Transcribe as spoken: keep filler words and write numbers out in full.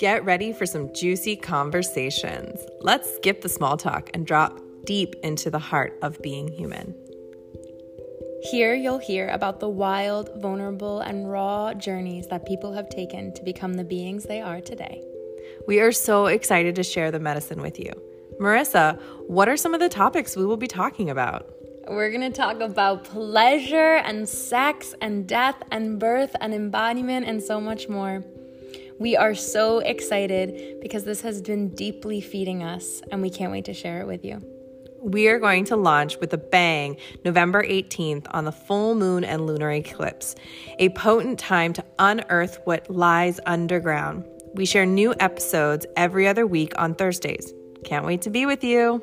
Get ready for some juicy conversations. Let's skip the small talk and drop deep into the heart of being human. Here you'll hear about the wild, vulnerable, and raw journeys that people have taken to become the beings they are today. We are so excited to share the medicine with you. Marissa, what are some of the topics we will be talking about? We're going to talk about pleasure and sex and death and birth and embodiment and so much more. We are so excited because this has been deeply feeding us and we can't wait to share it with you. We are going to launch with a bang November eighteenth on the full moon and lunar eclipse, a potent time to unearth what lies underground. We share new episodes every other week on Thursdays. Can't wait to be with you.